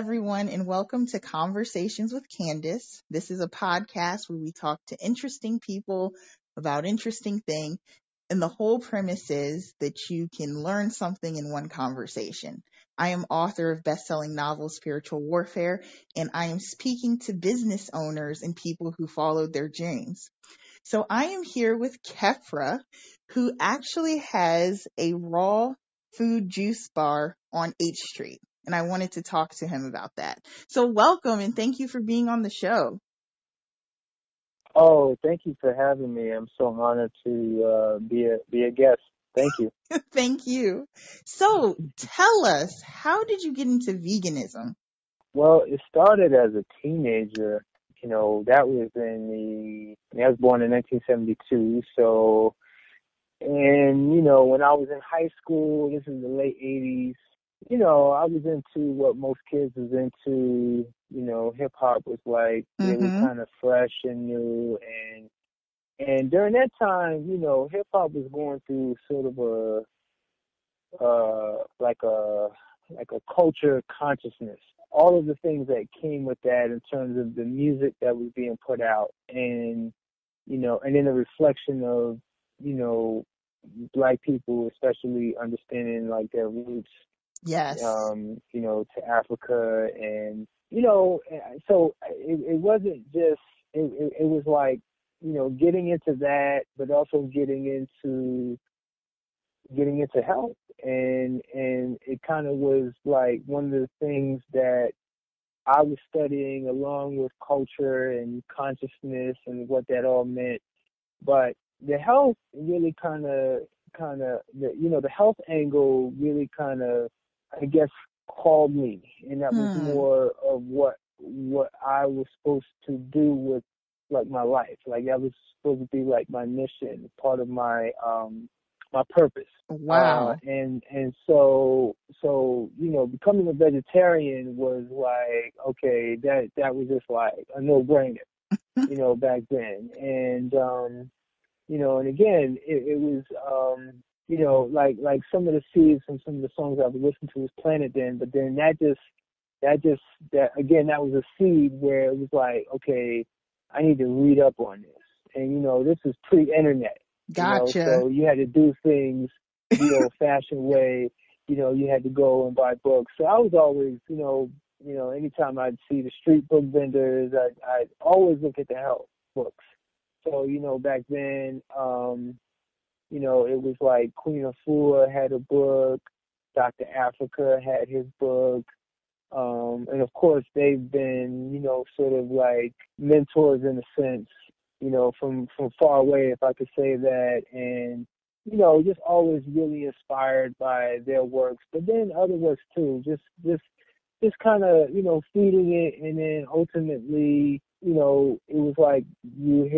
everyone, and welcome to Conversations with Candace. This is a podcast where we talk to interesting people about interesting things, and the whole premise is that you can learn something in one conversation. I am author of best-selling novel Spiritual Warfare, and I am speaking to business owners and people who followed their dreams. So I am here with Kefra, who actually has a raw food juice bar on H Street. And I wanted to talk to him about that. So welcome, and thank you for being on the show. Oh, thank you for having me. I'm so honored to be a guest. Thank you. Thank you. So tell us, how did you get into veganism? Well, it started as a teenager. You know, I was born in 1972, so, and, you know, when I was in high school, this is the late 80s, you know, I was into what most kids was into. You know, hip hop was like really kind of fresh and new, and during that time, you know, hip hop was going through sort of a culture consciousness. All of the things that came with that in terms of the music that was being put out, and you know, and then a reflection of, you know, Black people, especially understanding like their roots. Yes. You know, to Africa, and you know, so it wasn't just it was like, you know, getting into that, but also getting into health, and it kind of was like one of the things that I was studying along with culture and consciousness and what that all meant, but the health really kind of you know, the health angle really kind of, I guess, called me, and that was more of what I was supposed to do with like my life. Like that was supposed to be like my mission, part of my my purpose. Wow. And so you know, becoming a vegetarian was like, okay, that was just like a no brainer, you know, back then. And you know, and again, it was you know, like some of the seeds from some of the songs I was listening to was planted then, but then that was a seed where it was like, okay, I need to read up on this. And, you know, this is pre-internet. Gotcha. You know, so you had to do things the old-fashioned way. You know, you had to go and buy books. So I was always, you know, anytime I'd see the street book vendors, I'd always look at the health books. So, you know, back then, you know, it was like Queen Afua had a book, Dr. Africa had his book, and of course they've been, you know, sort of like mentors in a sense, you know, from far away, if I could say that, and, you know, just always really inspired by their works, but then other works too, just kind of, you know, feeding it, and then ultimately, you know, it was like you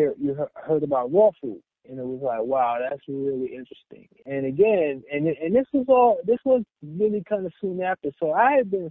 heard about raw food. And it was like, wow, that's really interesting. And again, and this was really kind of soon after. So I had been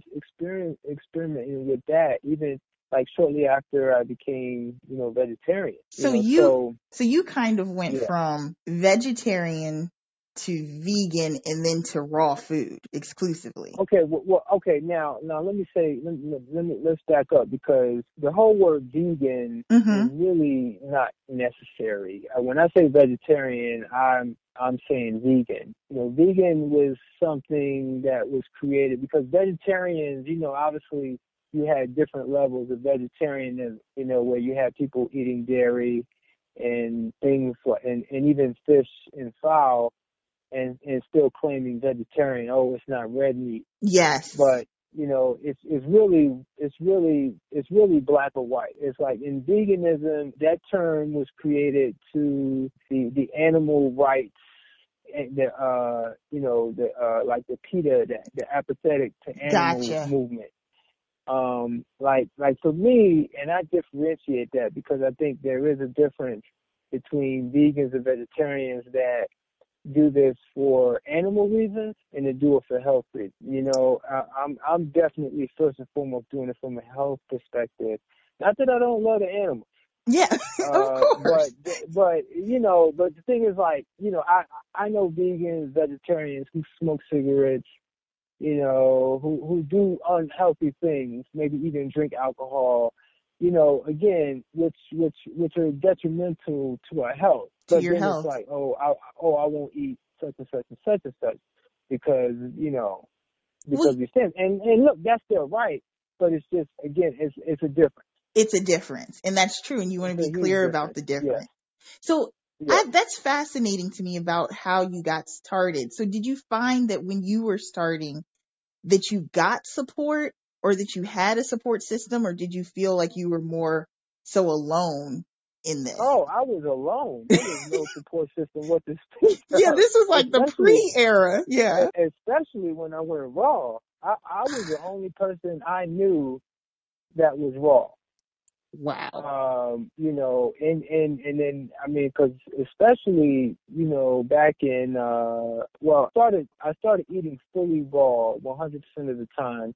experimenting with that even like shortly after I became, you know, vegetarian. So you kind of went from vegetarian to vegan and then to raw food exclusively. Okay. Well, okay. Now let's back up, because the whole word vegan is really not necessary. When I say vegetarian, I'm saying vegan. You know, vegan was something that was created because vegetarians, you know, obviously you had different levels of vegetarianism, you know, where you had people eating dairy and things and even fish and fowl. And still claiming vegetarian. Oh, it's not red meat. Yes. But you know, it's really black or white. It's like in veganism, that term was created to the animal rights, and the PETA, the apathetic to animal movement. Like for me, and I differentiate that because I think there is a difference between vegans and vegetarians that do this for animal reasons and to do it for health reasons. You know, I'm definitely first and foremost doing it from a health perspective. Not that I don't love the animals. Yeah, of course. But you know, but the thing is like, you know, I know vegans, vegetarians who smoke cigarettes, you know, who do unhealthy things, maybe even drink alcohol, you know, again, which are detrimental to our health. But then it's like, I won't eat such and such and such and such because, you know, because we sin. And look, that's their right, but it's just, again, it's a difference. It's a difference, and that's true, and you want to be clear about the difference. Yeah. So that's fascinating to me about how you got started. So did you find that when you were starting that you got support, or that you had a support system, or did you feel like you were more so alone in this? Oh, I was alone. There was no support system. What to speak of. Yeah, this was like especially, the pre-era. Yeah. Especially when I went raw. I was the only person I knew that was raw. Wow. You know, and then, I mean, because especially, you know, back in, I started eating fully raw 100% of the time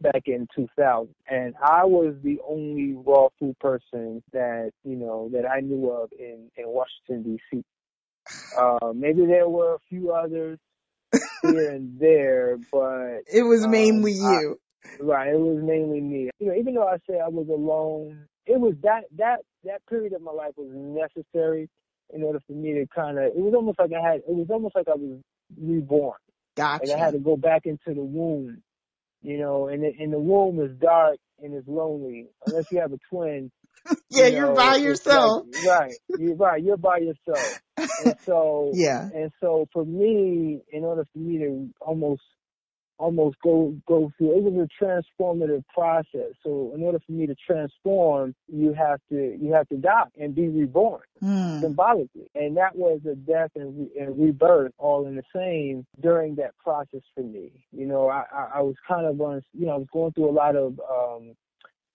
back in 2000. And I was the only raw food person that, you know, that I knew of in Washington, D.C. Maybe there were a few others here and there, but it was mainly you. Right, it was mainly me. You know, even though I say I was alone, it was that period of my life was necessary in order for me to kind of. It was almost like I was reborn. Gotcha. Like I had to go back into the womb, you know. And the womb is dark and it's lonely unless you have a twin. Yeah, you know, you're by yourself. Like, right. You're by yourself. And so yeah. And so for me, in order for me to almost go through. It was a transformative process. So in order for me to transform, you have to die and be reborn symbolically. And that was a death and rebirth all in the same during that process for me. You know, I was kind of on, you know, I was going through a lot of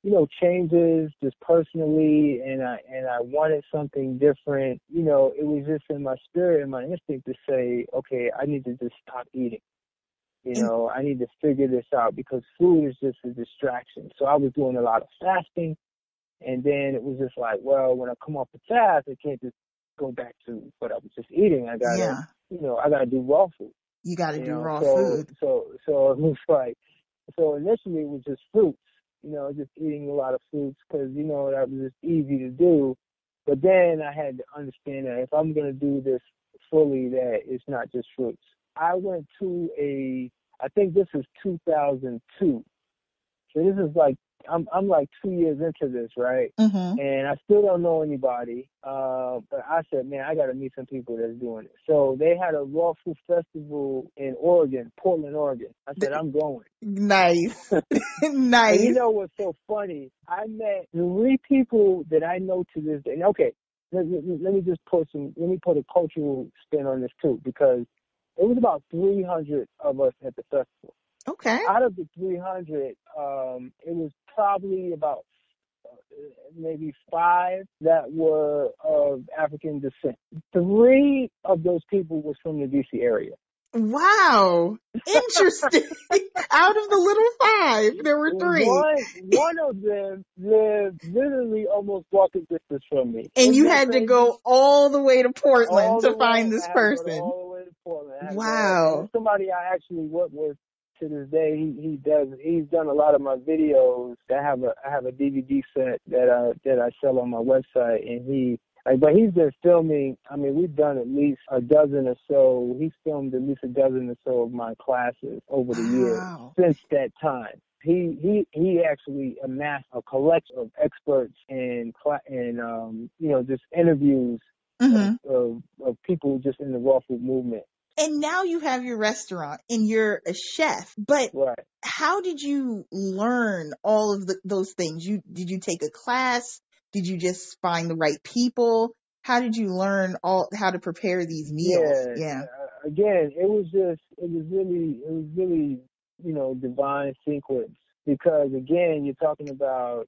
you know, changes just personally, and I wanted something different. You know, it was just in my spirit and my instinct to say, okay, I need to just stop eating. You know, I need to figure this out because food is just a distraction. So I was doing a lot of fasting, and then it was just like, well, when I come off the fast, I can't just go back to what I was just eating. I gotta, you know, I gotta do raw food. You gotta do raw food. So it was like, so initially it was just fruits. You know, just eating a lot of fruits because you know that was just easy to do. But then I had to understand that if I'm gonna do this fully, that it's not just fruits. I went to I think this is 2002. So this is like, I'm like 2 years into this, right? Mm-hmm. And I still don't know anybody. But I said, man, I got to meet some people that's doing it. So they had a raw food festival in Oregon, Portland, Oregon. I said, I'm going. Nice. Nice. And you know what's so funny? I met three people that I know to this day. And okay, let me put a cultural spin on this too, because it was about 300 of us at the festival. Okay. Out of the 300, it was probably about maybe 5 that were of African descent. 3 of those people was from the D.C. area. Wow. Interesting. Out of the little 5, there were 3. One of them lived literally almost walking distance from me. And you had to go all the way to Portland to find this person. Wow. Somebody I actually work with to this day, he's done a lot of my videos. I have a DVD set that I sell on my website, and but he's been filming. I mean, we've done at least a dozen or so. He's filmed at least a dozen or so of my classes over the years since that time. He actually amassed a collection of experts and you know, just interviews of people just in the raw food movement. And now you have your restaurant and you're a chef, but how did you learn all of those things? Did you take a class? Did you just find the right people? How did you learn how to prepare these meals? Yeah. Again, it was really, you know, divine sequence, because again, you're talking about,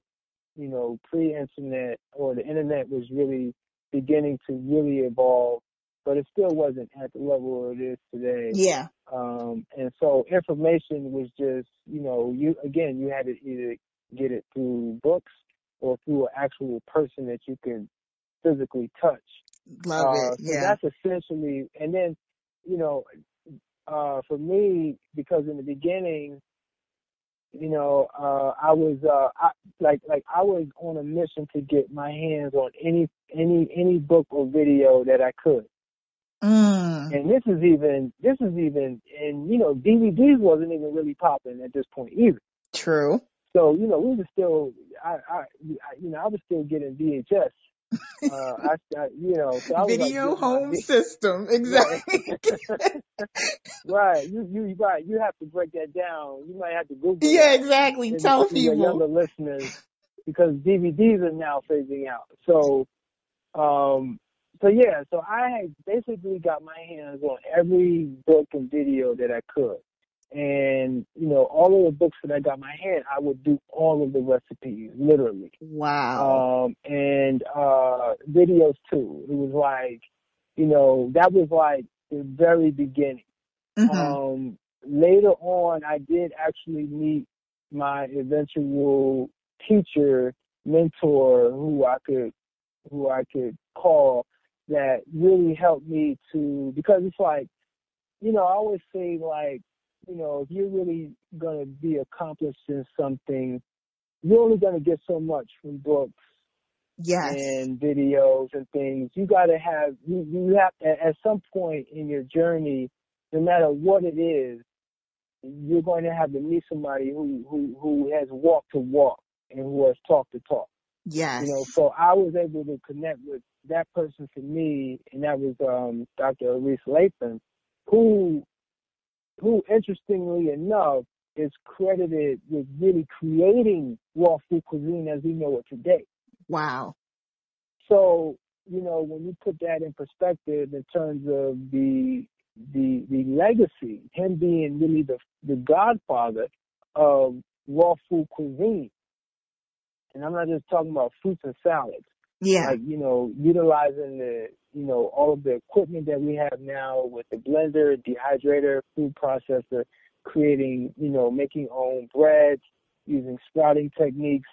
you know, pre-internet, or the internet was really beginning to really evolve, but it still wasn't at the level it is today. Yeah. And so information was just, you know, you had to either get it through books or through an actual person that you could physically touch. Love it. So that's essentially, and then, you know, for me, because in the beginning, you know, I was on a mission to get my hands on any book or video that I could. And this is even, and you know, DVDs wasn't even really popping at this point either. True. So, you know, we were still, I was still getting VHS. So video like, home system, exactly. Right, right. You have to break that down. You might have to Google. Yeah, exactly. Tell people, younger listeners, because DVDs are now phasing out. So I basically got my hands on every book and video that I could, and you know, all of the books that I got my hand, I would do all of the recipes, literally. Wow. And videos too. It was like, you know, that was like the very beginning. Mm-hmm. Later on, I did actually meet my eventual teacher, mentor, who I could call, that really helped me to, because it's like, you know, I always say, like, you know, if you're really going to be accomplishing something, you're only going to get so much from books, yes, and videos and things. You got to have, you have, at some point in your journey, no matter what it is, you're going to have to meet somebody who has walked to walk and who has talked to talk. Yes. You know, so I was able to connect with that person for me, and that was Dr. Elise Latham, who interestingly enough is credited with really creating raw food cuisine as we know it today. Wow. So, you know, when you put that in perspective in terms of the legacy, him being really the godfather of raw food cuisine. And I'm not just talking about fruits and salads. Yeah. Like, you know, utilizing the, you know, all of the equipment that we have now with the blender, dehydrator, food processor, creating, you know, making own breads, using sprouting techniques,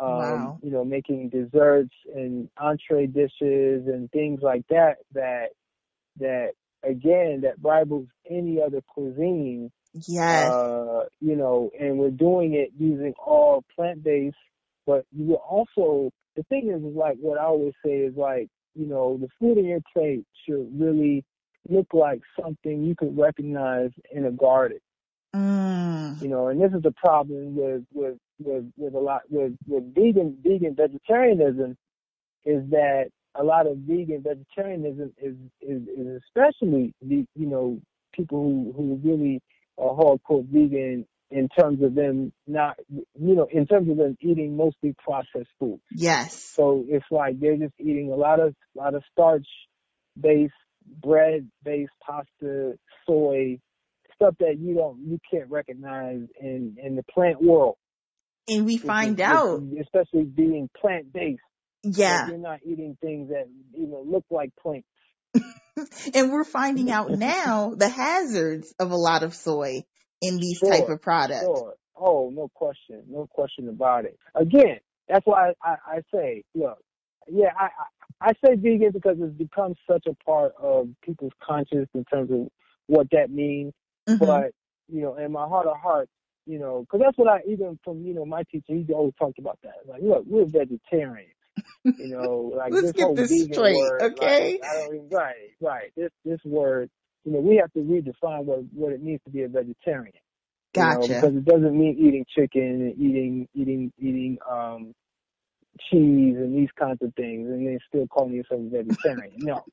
wow, you know, making desserts and entree dishes and things like that, that again, that rivals any other cuisine. Yes. You know, and we're doing it using all plant-based. But you will also, the thing is like what I always say is like, you know, the food in your plate should really look like something you could recognize in a garden. Mm. You know, and this is a problem with a lot with vegan vegetarianism, is that a lot of vegan vegetarianism is especially the, you know, people who really are hardcore vegan, in terms of them not, you know, in terms of them eating mostly processed food. Yes. So it's like they're just eating a lot of starch-based, bread-based, pasta, soy, stuff that you can't recognize in the plant world. And we find out, especially being plant-based. Yeah. You're not eating things that even look like plants. And we're finding out now the hazards of a lot of soy in these type of products. Sure. Oh, no question about it. Again, that's why I say, look, yeah, I say vegan because it's become such a part of people's conscience in terms of what that means. Mm-hmm. But you know, in my heart of hearts, you know, because that's what I, even from, you know, my teacher, he always talked about that. Like, look, we're vegetarians. You know, like let's get this straight, word, okay? Like, right. This word. You know, we have to redefine what it means to be a vegetarian. Gotcha. You know, because it doesn't mean eating chicken and eating cheese and these kinds of things, and then still calling yourself a vegetarian. No.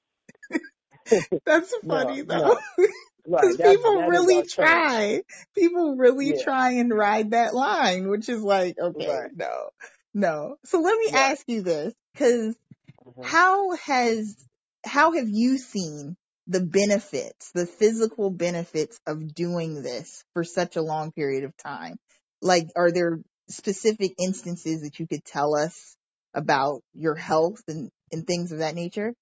That's funny though. No. Right. People really try and ride that line, which is like, okay, right. No. So let me ask you this, because mm-hmm. how have you seen the benefits, the physical benefits of doing this for such a long period of time? Like, are there specific instances that you could tell us about your health and things of that nature?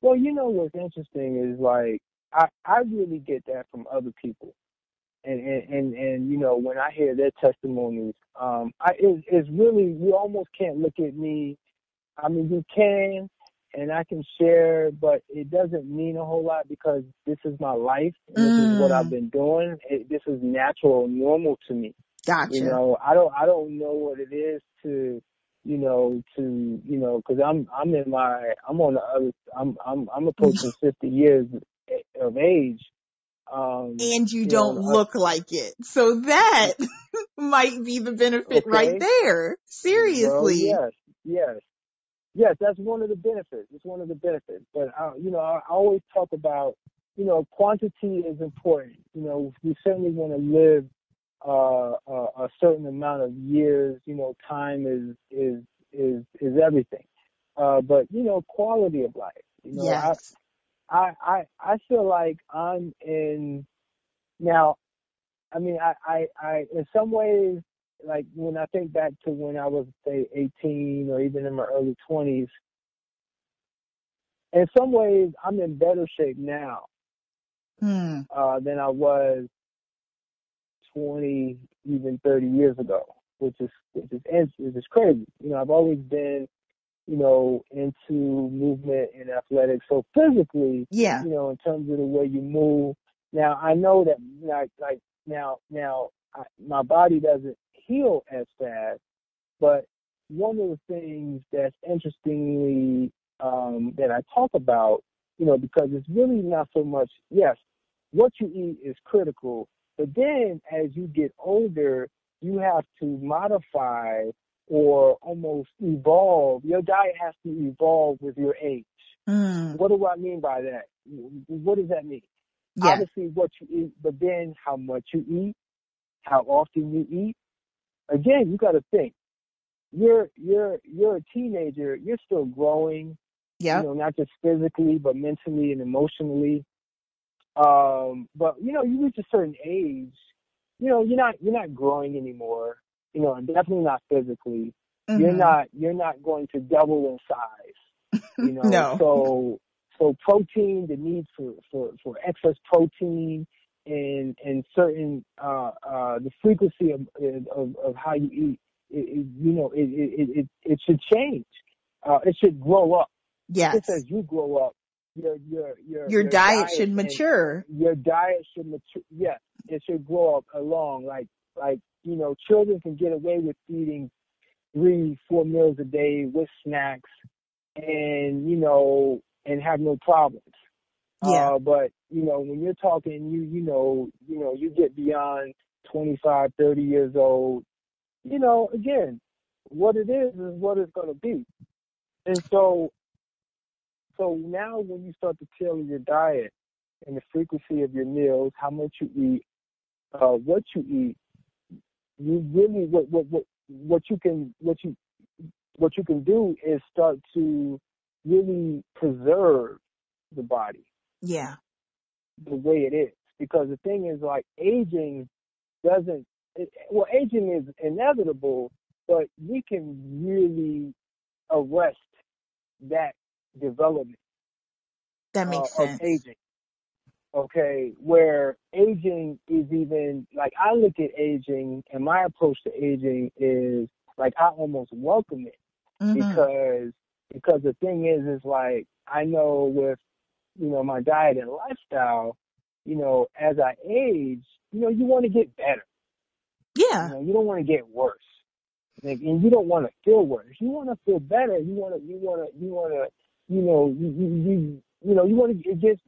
Well, you know, what's interesting is like, I really get that from other people. And you know, when I hear their testimonies, it's really, you almost can't look at me. I mean, you can, and I can share, but it doesn't mean a whole lot because this is my life. And this is what I've been doing. This is natural, normal to me. Gotcha. You know, I don't know what it is to, because I'm approaching 50 years of age. And you don't look like it. So that might be the benefit right there. Seriously. Well, yes. That's one of the benefits. It's one of the benefits. But, I always talk about, quantity is important. You know, we certainly want to live a certain amount of years. You know, time is everything. But, quality of life. Yes. I feel like I'm in now. I mean, I in some ways, like when I think back to when I was, say, 18 or even in my early 20s, in some ways I'm in better shape now than I was 20, even 30 years ago, which is crazy. I've always been, into movement and athletics. So physically, in terms of the way you move. Now I know that now my body doesn't heal as fast, but one of the things that's interestingly that I talk about, because it's really not so much, yes, what you eat is critical, but then as you get older, you have to modify or almost evolve. Your diet has to evolve with your age. What do I mean by that? What does that mean? Yeah. Obviously what you eat, but then how much you eat, how often you eat. Again, you got to think. You're a teenager. You're still growing. Yeah. Not just physically, but mentally and emotionally. But you reach a certain age. You're not growing anymore. And definitely not physically. Mm-hmm. You're not going to double in size. No. So protein, the need for excess protein and certain the frequency of how you eat, it should change. It should grow up. Yes. Just as you grow up, your diet should mature. Your diet should mature. Yeah, it should grow up along like. Children can get away with eating 3-4 meals a day with snacks and have no problems. Yeah. But, when you're talking, you get beyond 25, 30 years old, again, what it is what it's going to be. And so now when you start to tailor your diet and the frequency of your meals, how much you eat, what you eat, you really what you can do is start to really preserve the body. Yeah. The way it is, because the thing is, like, aging is inevitable, but we can really arrest that development. That makes sense. Of aging. Okay, where aging is even, like, I look at aging, and my approach to aging is, like, I almost welcome it. Mm-hmm. Because the thing is like, I know with, my diet and lifestyle, as I age, you want to get better. Yeah. You don't want to get worse. Like, and you don't want to feel worse. You want to feel better.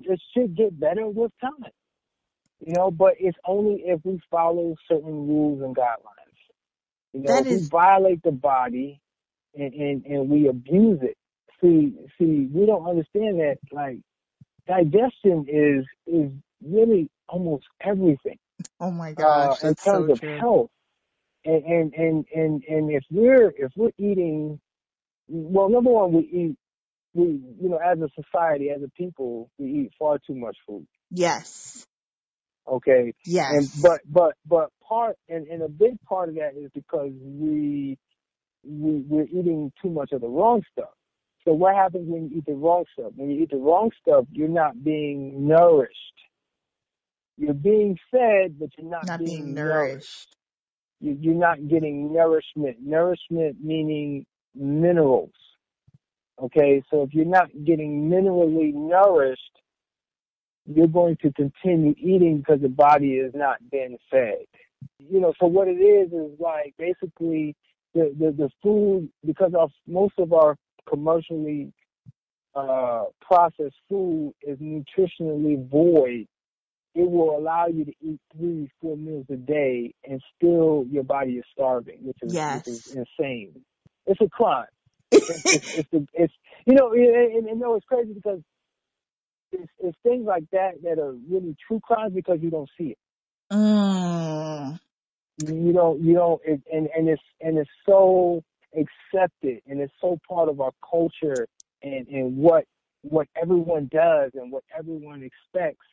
It should get better with time, but it's only if we follow certain rules and guidelines. If we violate the body and we abuse it. See, we don't understand that, like, digestion is really almost everything. Oh my gosh. In terms of health. And if we're eating, well, number one, we as a society, as a people, we eat far too much food. Yes. Okay. Yes. And, but part, and a big part of that is because we're eating too much of the wrong stuff. So what happens when you eat the wrong stuff? When you eat the wrong stuff, you're not being nourished. You're being fed, but you're not being nourished. You're not getting nourishment. Nourishment meaning minerals. Okay, so if you're not getting minerally nourished, you're going to continue eating because the body is not being fed. You know, so what it is like basically the food, because of most of our commercially processed food is nutritionally void. It will allow you to eat 3-4 meals a day and still your body is starving, which is insane. It's a crime. It's you know, and no, it's crazy because it's things like that that are really true crimes because you don't see it. It's so accepted and it's so part of our culture and what everyone does and what everyone expects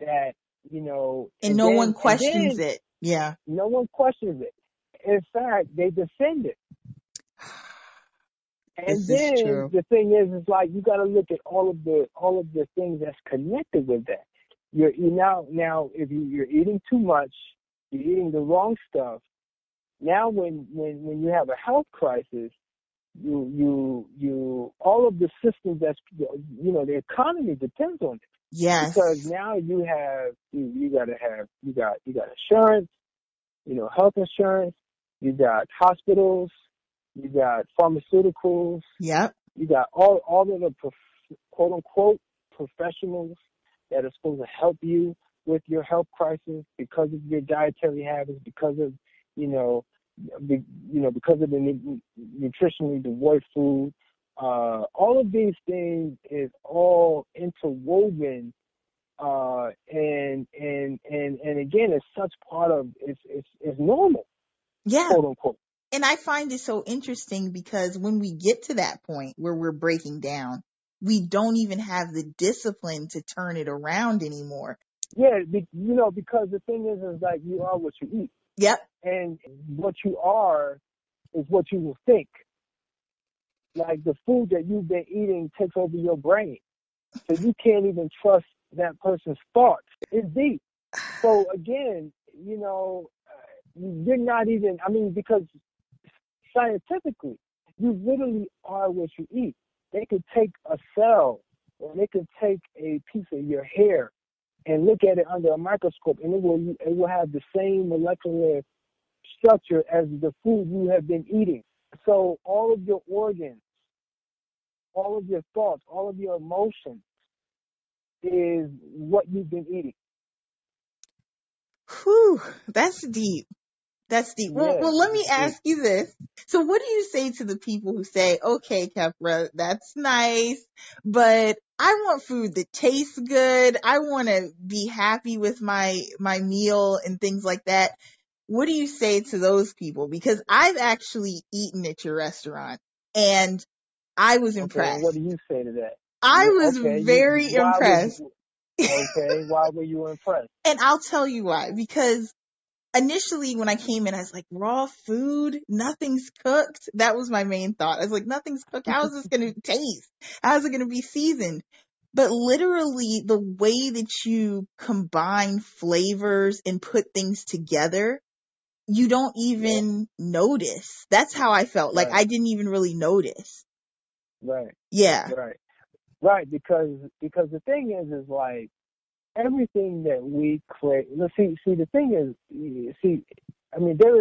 that, you know. And no one questions it. Yeah. No one questions it. In fact, they defend it. And then the thing is like you got to look at all of the things that's connected with that. You're now if you're eating too much, you're eating the wrong stuff. Now when you have a health crisis, you all of the systems that's the economy depends on it. Yes. Because now you got insurance, health insurance, you got hospitals. You got pharmaceuticals. Yep. You got all of the quote unquote professionals that are supposed to help you with your health crisis because of your dietary habits, because of because of the nutritionally devoid food. All of these things is all interwoven, and again, it's such part of it's normal. Yeah. Quote unquote. And I find it so interesting because when we get to that point where we're breaking down, we don't even have the discipline to turn it around anymore. Yeah, because the thing is like you are what you eat. Yep. And what you are is what you will think. Like the food that you've been eating takes over your brain. So you can't even trust that person's thoughts. It's deep. So again, you're not even, because scientifically, you literally are what you eat. They could take a cell or they could take a piece of your hair and look at it under a microscope and it will have the same molecular structure as the food you have been eating. So all of your organs, all of your thoughts, all of your emotions is what you've been eating. Whew, that's deep. That's deep. Well, yeah. Well, let me ask you this. So what do you say to the people who say, okay, Kefra, that's nice, but I want food that tastes good. I want to be happy with my meal and things like that. What do you say to those people? Because I've actually eaten at your restaurant and I was impressed. Okay, what do you say to that? I was very impressed. Okay, why were you impressed? And I'll tell you why. Because initially when I came in, I was like, raw food, nothing's cooked. That was my main thought. I was like, nothing's cooked. How is this going to taste? How is it going to be seasoned? But literally the way that you combine flavors and put things together, you don't even notice. That's how I felt. Right. Like I didn't even really notice. Right. Yeah. Right. Right. Because the thing is like, everything that we create, there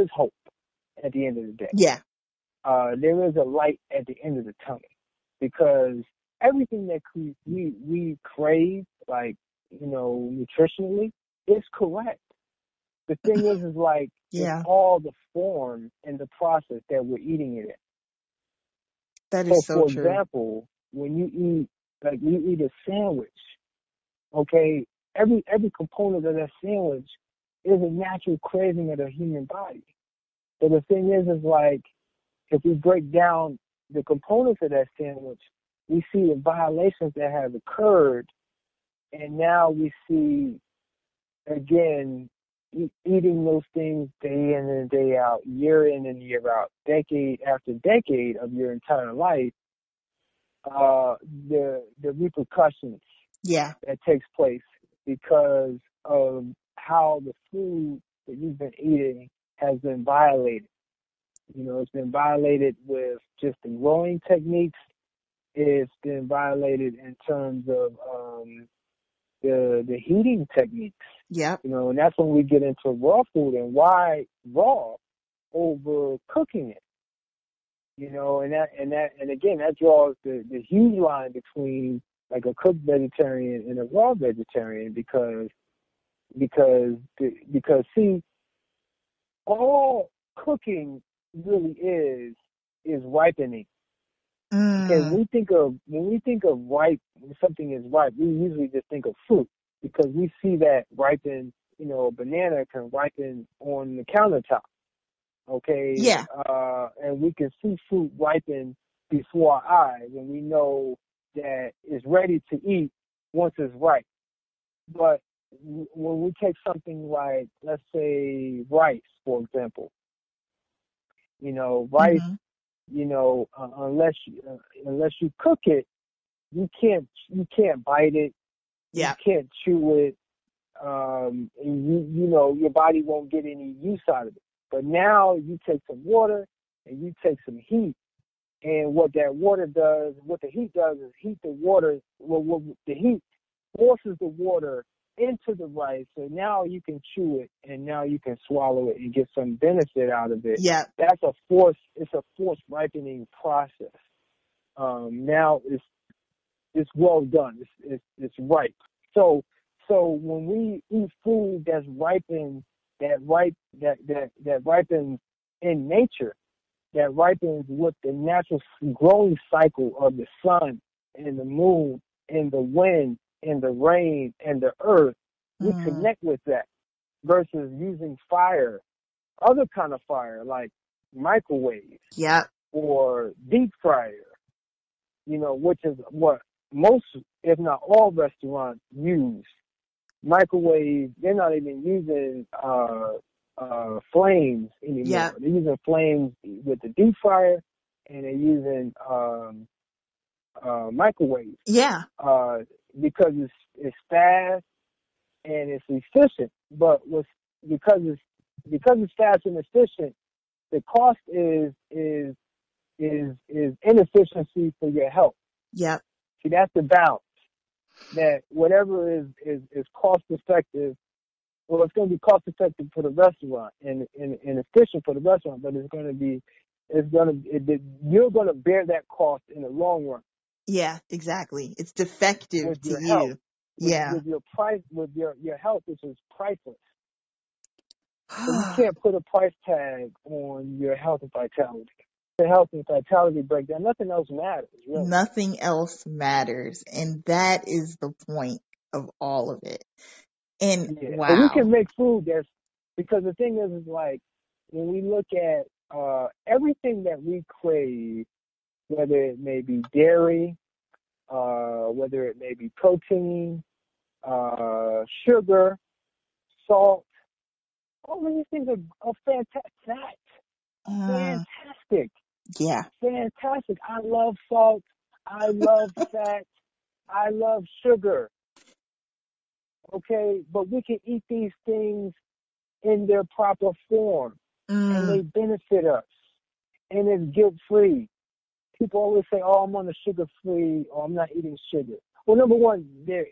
is hope at the end of the day. Yeah. There is a light at the end of the tunnel because everything that we crave, like, nutritionally, is correct. The thing is like, yeah. It's all the form and the process that we're eating it in. That is so true. For example, when you eat a sandwich, okay, every component of that sandwich is a natural craving of the human body. So the thing is like, if we break down the components of that sandwich, we see the violations that have occurred. And now we see, again, eating those things day in and day out, year in and year out, decade after decade of your entire life, the repercussions. Yeah, that takes place because of how the food that you've been eating has been violated. It's been violated with just the growing techniques. it's been violated in terms of the heating techniques. Yeah. You know, and that's when we get into raw food and why raw over cooking it. You know, and again, that draws the huge line between like a cooked vegetarian and a raw vegetarian, because see, all cooking really is ripening. Mm. Because when we think of ripe, when something is ripe, we usually just think of fruit because we see that ripen. You know, a banana can ripen on the countertop. Okay. Yeah. And we can see fruit ripen before our eyes, and we know that it's ready to eat once it's ripe. But when we take something like, let's say, rice, for example, you know, rice, mm-hmm. you know, unless you cook it, you can't bite it. Yeah. You can't chew it. And you know, your body won't get any use out of it. But now you take some water and you take some heat, and what that water does, what the heat does, is heat the water. Well, the heat forces the water into the rice, so now you can chew it and now you can swallow it and get some benefit out of it. Yeah, that's a force. It's a forced ripening process. Now it's well done. It's ripe. So when we eat food that's ripened. That ripens in nature, that ripens with the natural growing cycle of the sun and the moon and the wind and the rain and the earth. We connect with that versus using fire, other kind of fire like microwaves, yep. or deep fryer, you know, which is what most, if not all, restaurants use. Microwaves, they're not even using flames anymore. Yeah. They're using flames with the deep fryer, and they're using microwaves. Yeah. Because it's fast and it's efficient. But because it's fast and efficient, the cost is inefficiency for your health. Yeah. See, that's the balance. That whatever is cost effective, well, it's going to be cost effective for the restaurant and efficient for the restaurant, but you're going to bear that cost in the long run. Yeah, exactly. It's defective with to your you. Health, with your price, with your health, which is priceless. So you can't put a price tag on your health and vitality. The health and vitality breakdown, nothing else matters. Really. Nothing else matters. And that is the point of all of it. And yeah. Wow. But we can make food that's, because the thing is like, when we look at everything that we crave, whether it may be dairy, whether it may be protein, sugar, salt, all of these things are fantastic. Fantastic. Yeah. Fantastic. I love salt. I love fat. I love sugar. Okay, but we can eat these things in their proper form. And they benefit us. And it's guilt-free. People always say, oh, I'm on the sugar-free, or I'm not eating sugar. Well, number one, they're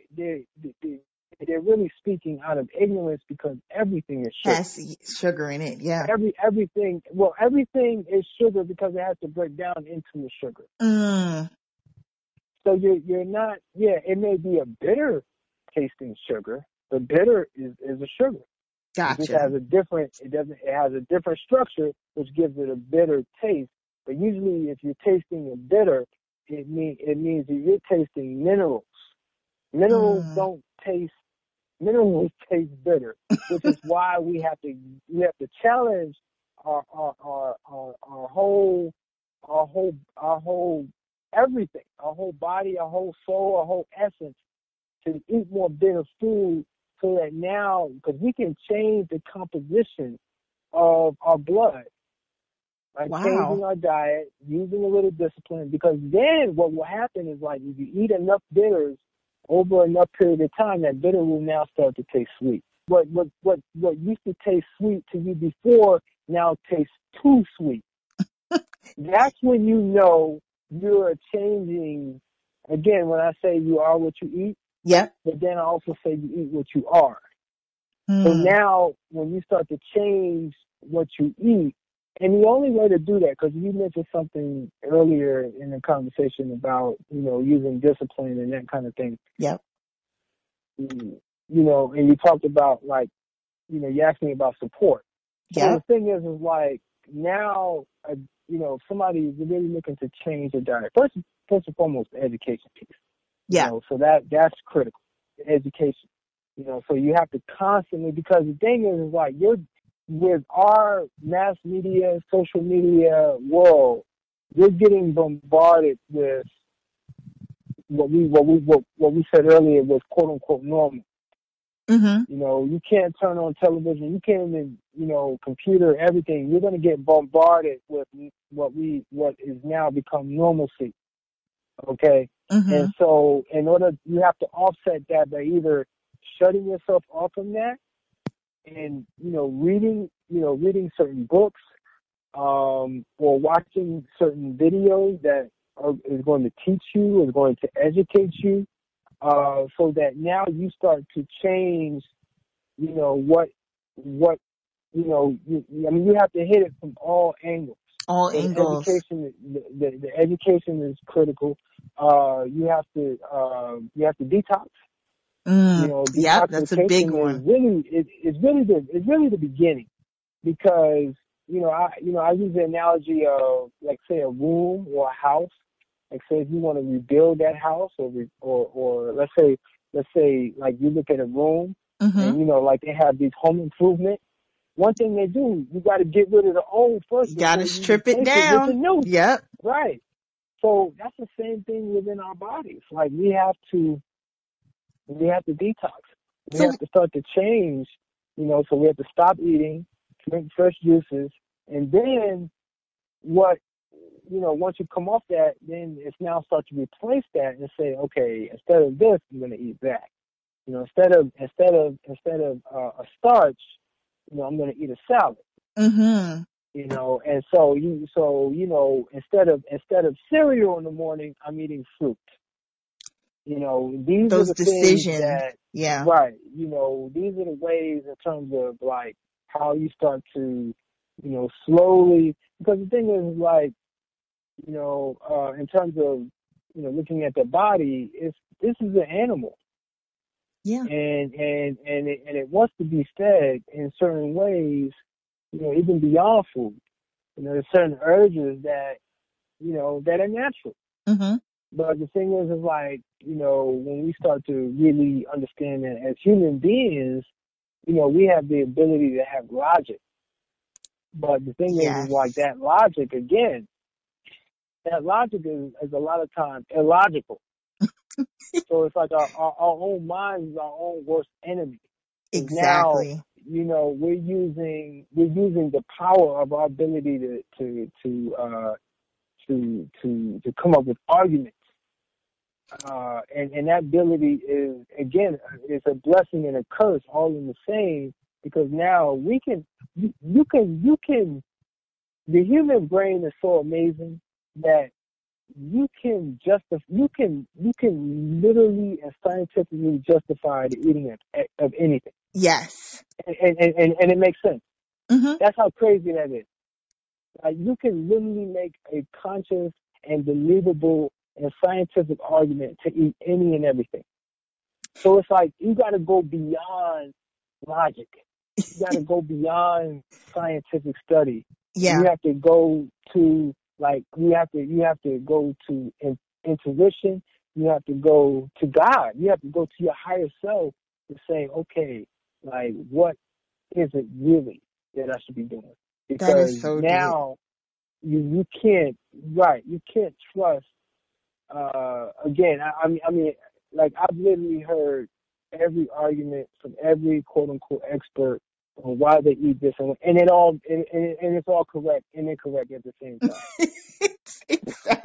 really speaking out of ignorance because everything is sugar. Has sugar in it, yeah. Everything is sugar because it has to break down into a sugar. So you're not, yeah, it may be a bitter tasting sugar, but bitter is a sugar. Gotcha. It has a different structure, which gives it a bitter taste. But usually if you're tasting a bitter, it means that you're tasting minerals. Minerals taste bitter, which is why we have to challenge our whole everything, our whole body, our whole soul, our whole essence to eat more bitter food, so that now, because we can change the composition of our blood by changing our diet, using a little discipline. Because then what will happen is, like, if you eat enough bitters over enough period of time, that bitter will now start to taste sweet. What used to taste sweet to you before now tastes too sweet. That's when you know you're changing. Again, when I say you are what you eat, yep. But then I also say you eat what you are. Mm. So now when you start to change what you eat, and the only way to do that, because you mentioned something earlier in the conversation about, you know, using discipline and that kind of thing. Yep. You know, and you talked about, like, you know, you asked me about support. Yeah. So the thing is like, now, you know, somebody's really looking to change their diet. First and foremost, the education piece. Yeah. You know, so that's critical, education. You know, so you have to constantly, because the thing is like, you're, with our mass media, social media world, we're getting bombarded with what we said earlier was quote unquote normal. Mm-hmm. You know, you can't turn on television, you can't even, you know, computer, everything. You're going to get bombarded with what is now become normalcy. Okay, mm-hmm. And so in order, you have to offset that by either shutting yourself off from that. And, reading certain books, or watching certain videos that is going to teach you, is going to educate you, so that now you start to change, you know, you have to hit it from all angles. All angles. Education, the education is critical. You have to detox. Mm, you know, yeah, that's a big one. Really, it's really the beginning, because I use the analogy of, like, say, a room or a house. Like, say if you want to rebuild that house, or let's say like you look at a room, mm-hmm. and like they have these home improvement. One thing they do, you got to get rid of the old first. You got to strip it down. With the new. Yep. Right. So that's the same thing within our bodies. Like, we have to detox. We have to start to change, so we have to stop eating, drink fresh juices, and then once you come off that, then it's now start to replace that and say, okay, instead of this, I'm going to eat that. Instead of a starch, I'm going to eat a salad. Mm-hmm. And so instead of cereal in the morning, I'm eating fruit. These those are the decisions. Right. These are the ways in terms of, like, how you start to, slowly, because the thing is, like, in terms of, looking at the body, this is an animal. Yeah. And it wants to be fed in certain ways, even beyond food. There's certain urges that, that are natural. Mm-hmm. But the thing is like, when we start to really understand that as human beings, we have the ability to have logic. But the thing is like, that logic, again, is a lot of times illogical. So it's like our own mind is our own worst enemy. Exactly. Now, we're using the power of our ability to come up with arguments. And that ability is, again, it's a blessing and a curse all in the same, because now the human brain is so amazing that you can literally and scientifically justify the eating of anything. Yes. And it makes sense. Mm-hmm. That's how crazy that is. Like, you can literally make a conscious and believable and scientific argument to eat any and everything. So it's like, you got to go beyond logic. You got to go beyond scientific study. Yeah. You have to go to, like, you have to go to intuition. You have to go to God. You have to go to your higher self and say, okay, like, what is it really that I should be doing? Because that is so now deep. You can't, right? You can't trust. Again, I mean, like, I've literally heard every argument from every quote unquote expert on why they eat this, and it all, and it's all correct and incorrect at the same time.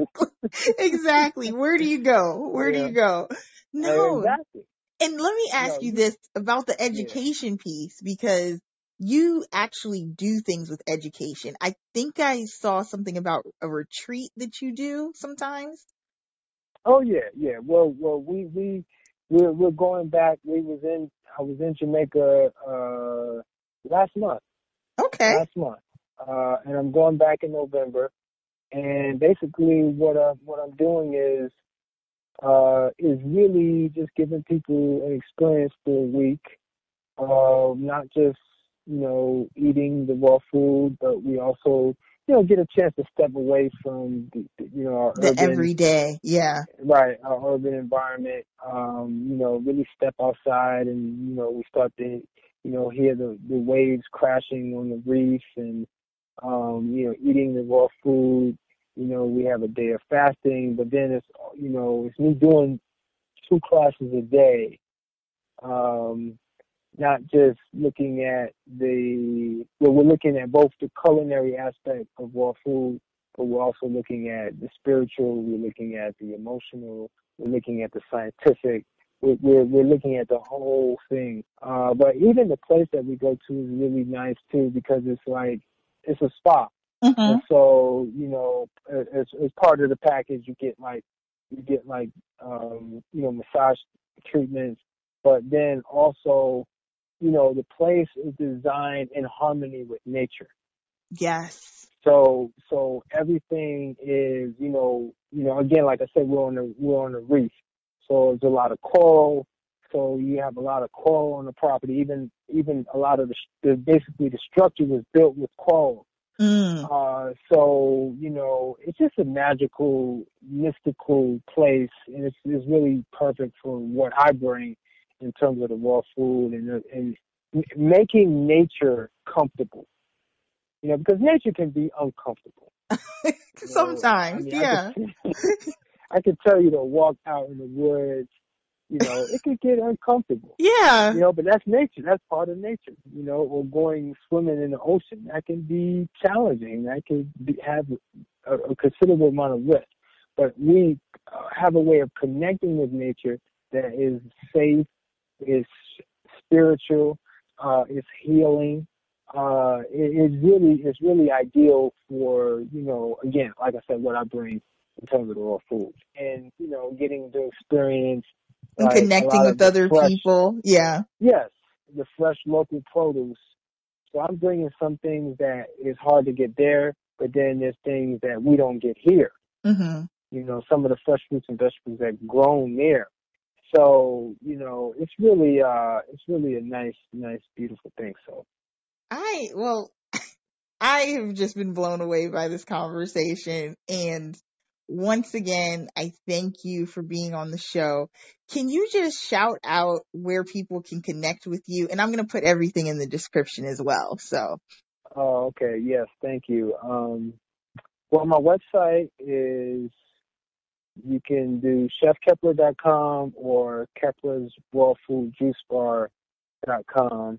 Exactly. Where do you go? Do you go? No. Exactly. And let me ask you this about the education piece, because you actually do things with education. I think I saw something about a retreat that you do sometimes. Oh yeah, yeah. Well, we're going back. I was in Jamaica last month. Okay. And I'm going back in November. And basically, what I'm doing is really just giving people an experience for a week of not just, you know, eating the raw food, but we also, you know, get a chance to step away from the everyday, yeah, right, our urban environment. You know, really step outside, and you know, we start to, you know, hear the waves crashing on the reef, and you know, eating the raw food. You know, we have a day of fasting, but then it's, you know, it's me doing 2 classes a day. Not just looking at we're looking at both the culinary aspect of raw food, but we're also looking at the spiritual, we're looking at the emotional, we're looking at the scientific, we're looking at the whole thing. But even the place that we go to is really nice too, because it's like, it's a spa. Mm-hmm. And so, you know, as part of the package, you get like, you know, massage treatments, but then also, you know, the place is designed in harmony with nature. Yes. So everything is, you know, again, like I said, we're on a reef. So there's a lot of coral. So you have a lot of coral on the property. Even a lot of basically the structure was built with coral. Mm. So, you know, it's just a magical, mystical place, and it's really perfect for what I bring in terms of the raw food and making nature comfortable, you know, because nature can be uncomfortable. Sometimes, you know? I mean, yeah. I can tell you to walk out in the woods, you know, it could get uncomfortable. Yeah. You know, but that's nature. That's part of nature, you know, or going swimming in the ocean. That can be challenging. That can have a considerable amount of risk. But we have a way of connecting with nature that is safe, is spiritual, is healing. It's really ideal for, you know, again, like I said, what I bring in terms of the raw food. And, you know, getting the experience. And like connecting with other people. Yeah. Yes. The fresh local produce. So I'm bringing some things that is hard to get there, but then there's things that we don't get here. Mm-hmm. You know, some of the fresh fruits and vegetables that grown there. So, you know, it's really a nice, beautiful thing. So I have just been blown away by this conversation. And once again, I thank you for being on the show. Can you just shout out where people can connect with you? And I'm going to put everything in the description as well. So. Oh, okay. Yes. Thank you. Well, my website is, you can do chefkepler.com or Kepler's Whole Food Juice Bar.com.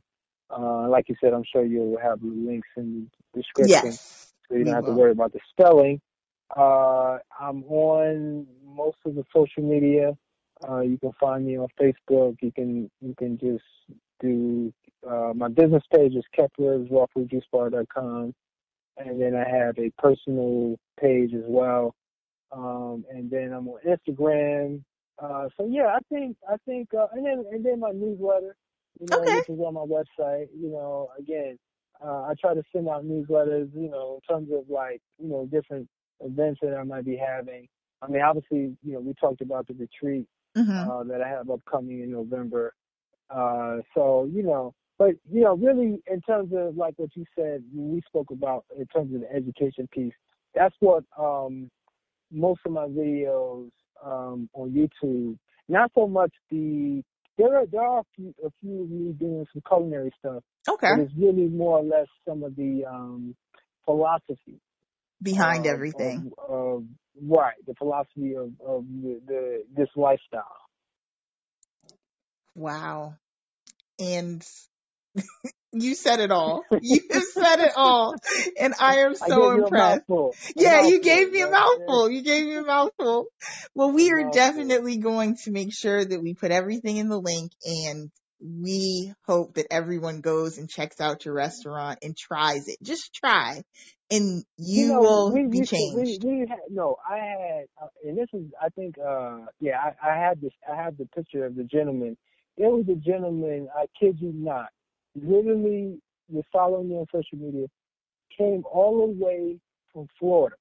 Like you said, I'm sure you'll have links in the description. Yes, so you don't have to worry about the spelling. I'm on most of the social media. You can find me on Facebook. You can just do my business page is Kepler's Whole Food Juice Bar.com, and then I have a personal page as well. And then I'm on Instagram. So yeah, I think, and then my newsletter, you know, okay. Which is on my website, you know, again, I try to send out newsletters, you know, in terms of like, you know, different events that I might be having. I mean, obviously, you know, we talked about the retreat, mm-hmm. That I have upcoming in November. So, you know, but, you know, really in terms of like what you said, we spoke about in terms of the education piece, that's what, most of my videos on YouTube, not so much there are a few of me doing some culinary stuff. Okay. But it's really more or less some of the philosophy behind everything. Right, the philosophy of this lifestyle. Wow. And you said it all. You said it all. And I am so impressed. Yeah, you gave me a mouthful. Well, we are definitely going to make sure that we put everything in the link. And we hope that everyone goes and checks out your restaurant and tries it. Just try, and you will be changed. I have the picture of the gentleman. There was a gentleman, I kid you not, literally was following me on social media, came all the way from Florida.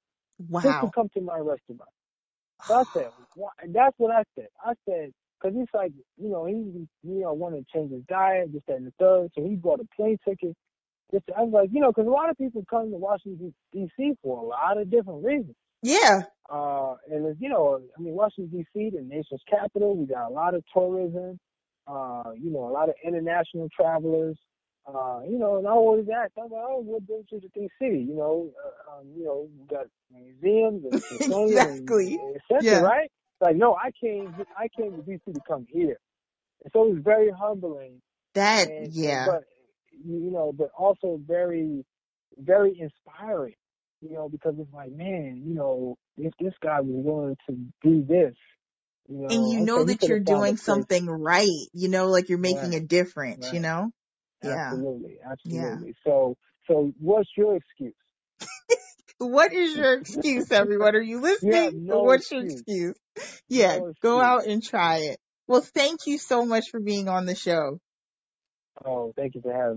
Wow. Just to come to my restaurant. So I said, that's what I said. I said, because it's like, he wanted to change his diet, this, that, and the third. So he bought a plane ticket. I was like, because a lot of people come to Washington, D.C. for a lot of different reasons. Yeah. Washington, D.C., the nation's capital, we got a lot of tourism, a lot of international travelers. And I always ask, I'm like, oh, what brings you to D.C.? We got museums and exactly. And et cetera, yeah. Right? Like, no, I came to D.C. to come here. And so it was very humbling. But also very, very inspiring, because it's like, man, if this guy was willing to do this, and that you're doing something right, like you're making a difference, right. Absolutely. Yeah. So what's your excuse? What is your excuse, everyone? Are you listening? Yeah, what's your excuse? Yeah, go out and try it. Well, thank you so much for being on the show. Oh, thank you for having me.